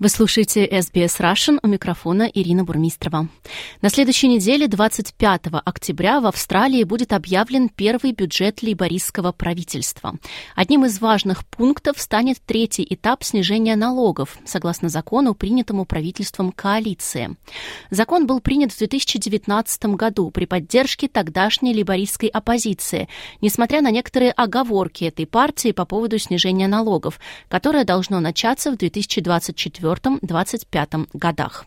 Вы слушаете SBS Russian, у микрофона Ирина Бурмистрова. На следующей неделе, 25 октября, в Австралии будет объявлен первый бюджет лейбористского правительства. Одним из важных пунктов станет третий этап снижения налогов, согласно закону, принятому правительством коалиции. Закон был принят в 2019 году при поддержке тогдашней лейбористской оппозиции, несмотря на некоторые оговорки этой партии по поводу снижения налогов, которое должно начаться в 2024-2025 годах.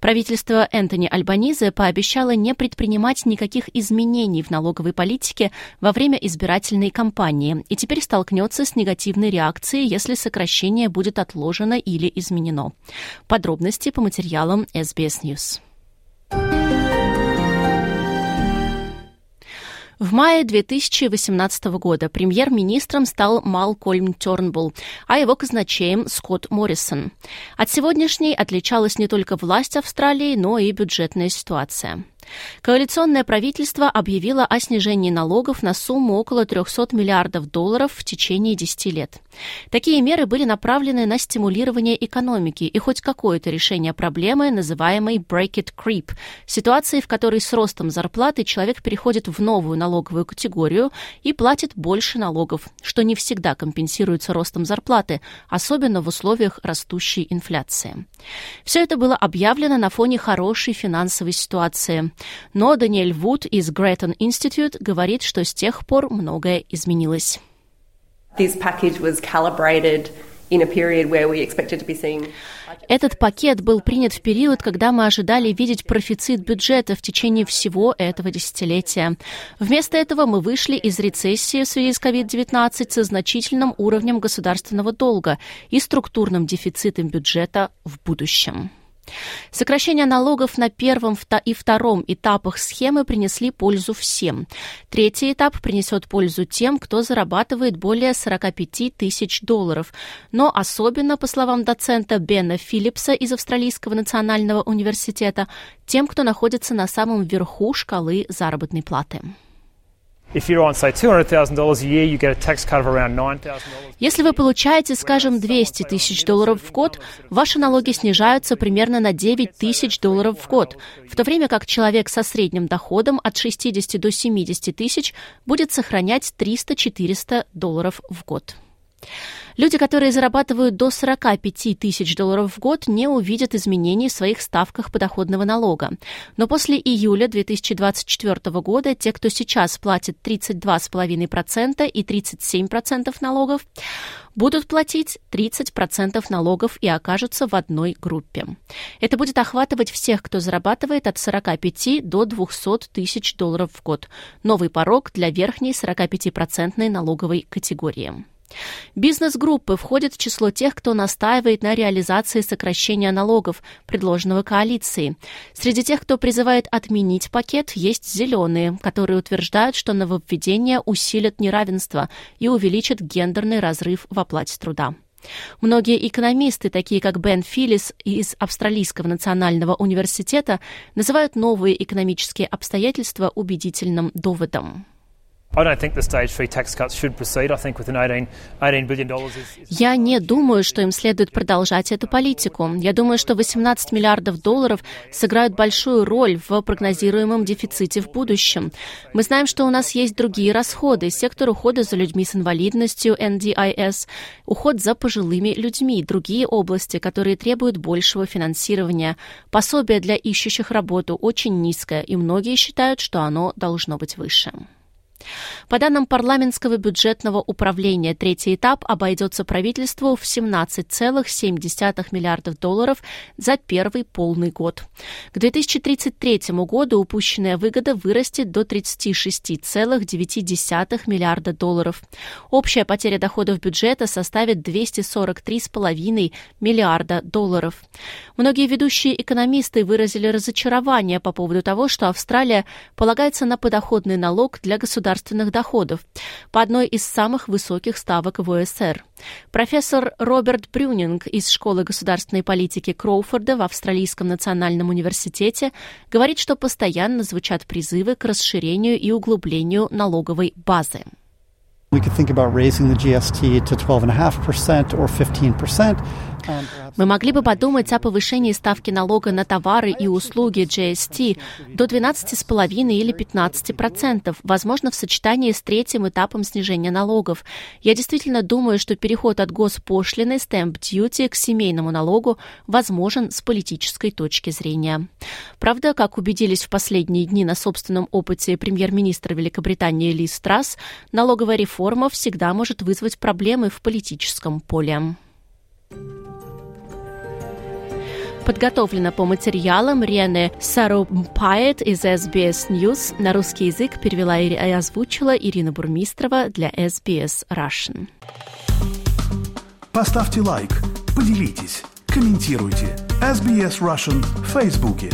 Правительство Энтони Альбаниза пообещало не предпринимать никаких изменений в налоговой политике во время избирательной кампании и теперь столкнется с негативной реакцией, если сокращение будет отложено или изменено. Подробности по материалам SBS News. В мае 2018 года премьер-министром стал Малкольм Тернбулл, а его казначеем Скотт Моррисон. От сегодняшней отличалась не только власть Австралии, но и бюджетная ситуация. Коалиционное правительство объявило о снижении налогов на сумму около 300 миллиардов долларов в течение 10 лет. Такие меры были направлены на стимулирование экономики и хоть какое-то решение проблемы, называемой «break it creep», ситуации, в которой с ростом зарплаты человек переходит в новую налоговую категорию и платит больше налогов, что не всегда компенсируется ростом зарплаты, особенно в условиях растущей инфляции. Все это было объявлено на фоне хорошей финансовой ситуации. Но Даниэль Вуд из Греттон-Институт говорит, что с тех пор многое изменилось. Этот пакет был принят в период, когда мы ожидали видеть профицит бюджета в течение всего этого десятилетия. Вместо этого мы вышли из рецессии в связи с COVID-19 со значительным уровнем государственного долга и структурным дефицитом бюджета в будущем. Сокращение налогов на первом и втором этапах схемы принесли пользу всем. Третий этап принесет пользу тем, кто зарабатывает более 45 тысяч долларов. Но особенно, по словам доцента Бена Филлипса из Австралийского национального университета, тем, кто находится на самом верху шкалы заработной платы. Если вы получаете, скажем, 200 тысяч долларов в год, ваши налоги снижаются примерно на 9 тысяч долларов в год, в то время как человек со средним доходом от 60 до 70 тысяч будет сохранять 300-400 долларов в год. Люди, которые зарабатывают до 45 тысяч долларов в год, не увидят изменений в своих ставках подоходного налога. Но после июля 2024 года те, кто сейчас платит 32,5% и 37% налогов, будут платить 30% налогов и окажутся в одной группе. Это будет охватывать всех, кто зарабатывает от 45 до 200 тысяч долларов в год. Новый порог для верхней 45% налоговой категории. Бизнес-группы входят в число тех, кто настаивает на реализации сокращения налогов, предложенного коалицией. Среди тех, кто призывает отменить пакет, есть зеленые, которые утверждают, что нововведения усилят неравенство и увеличат гендерный разрыв в оплате труда. Многие экономисты, такие как Бен Филлипс из Австралийского национального университета, называют новые экономические обстоятельства убедительным доводом. Я не думаю, что им следует продолжать эту политику. Я думаю, что 18 миллиардов долларов сыграют большую роль в прогнозируемом дефиците в будущем. Мы знаем, что у нас есть другие расходы. Сектор ухода за людьми с инвалидностью, NDIS, уход за пожилыми людьми, другие области, которые требуют большего финансирования. Пособие для ищущих работу очень низкое, и многие считают, что оно должно быть выше. По данным парламентского бюджетного управления, третий этап обойдется правительству в 17,7 миллиардов долларов за первый полный год. К 2033 году упущенная выгода вырастет до 36,9 миллиарда долларов. Общая потеря доходов бюджета составит 243,5 миллиарда долларов. Многие ведущие экономисты выразили разочарование по поводу того, что Австралия полагается на подоходный налог для государственных доходов по одной из самых высоких ставок в ОСР. Профессор Роберт Брюнинг из Школы государственной политики Кроуфорда в Австралийском национальном университете говорит, что постоянно звучат призывы к расширению и углублению налоговой базы. We could think about raising the GST to 12.5% or 15%. Мы могли бы подумать о повышении ставки налога на товары и услуги GST до 12,5 или 15%, возможно, в сочетании с третьим этапом снижения налогов. Я действительно думаю, что переход от госпошлины, stamp duty, к семейному налогу возможен с политической точки зрения. Правда, как убедились в последние дни на собственном опыте премьер-министра Великобритании Лиз Страс, налоговая реформа всегда может вызвать проблемы в политическом поле. Подготовлено по материалам Рены Сарумпает из SBS News. На русский язык перевела и озвучила Ирина Бурмистрова для SBS Russian. Поставьте лайк, поделитесь, комментируйте. SBS Russian в Фейсбуке.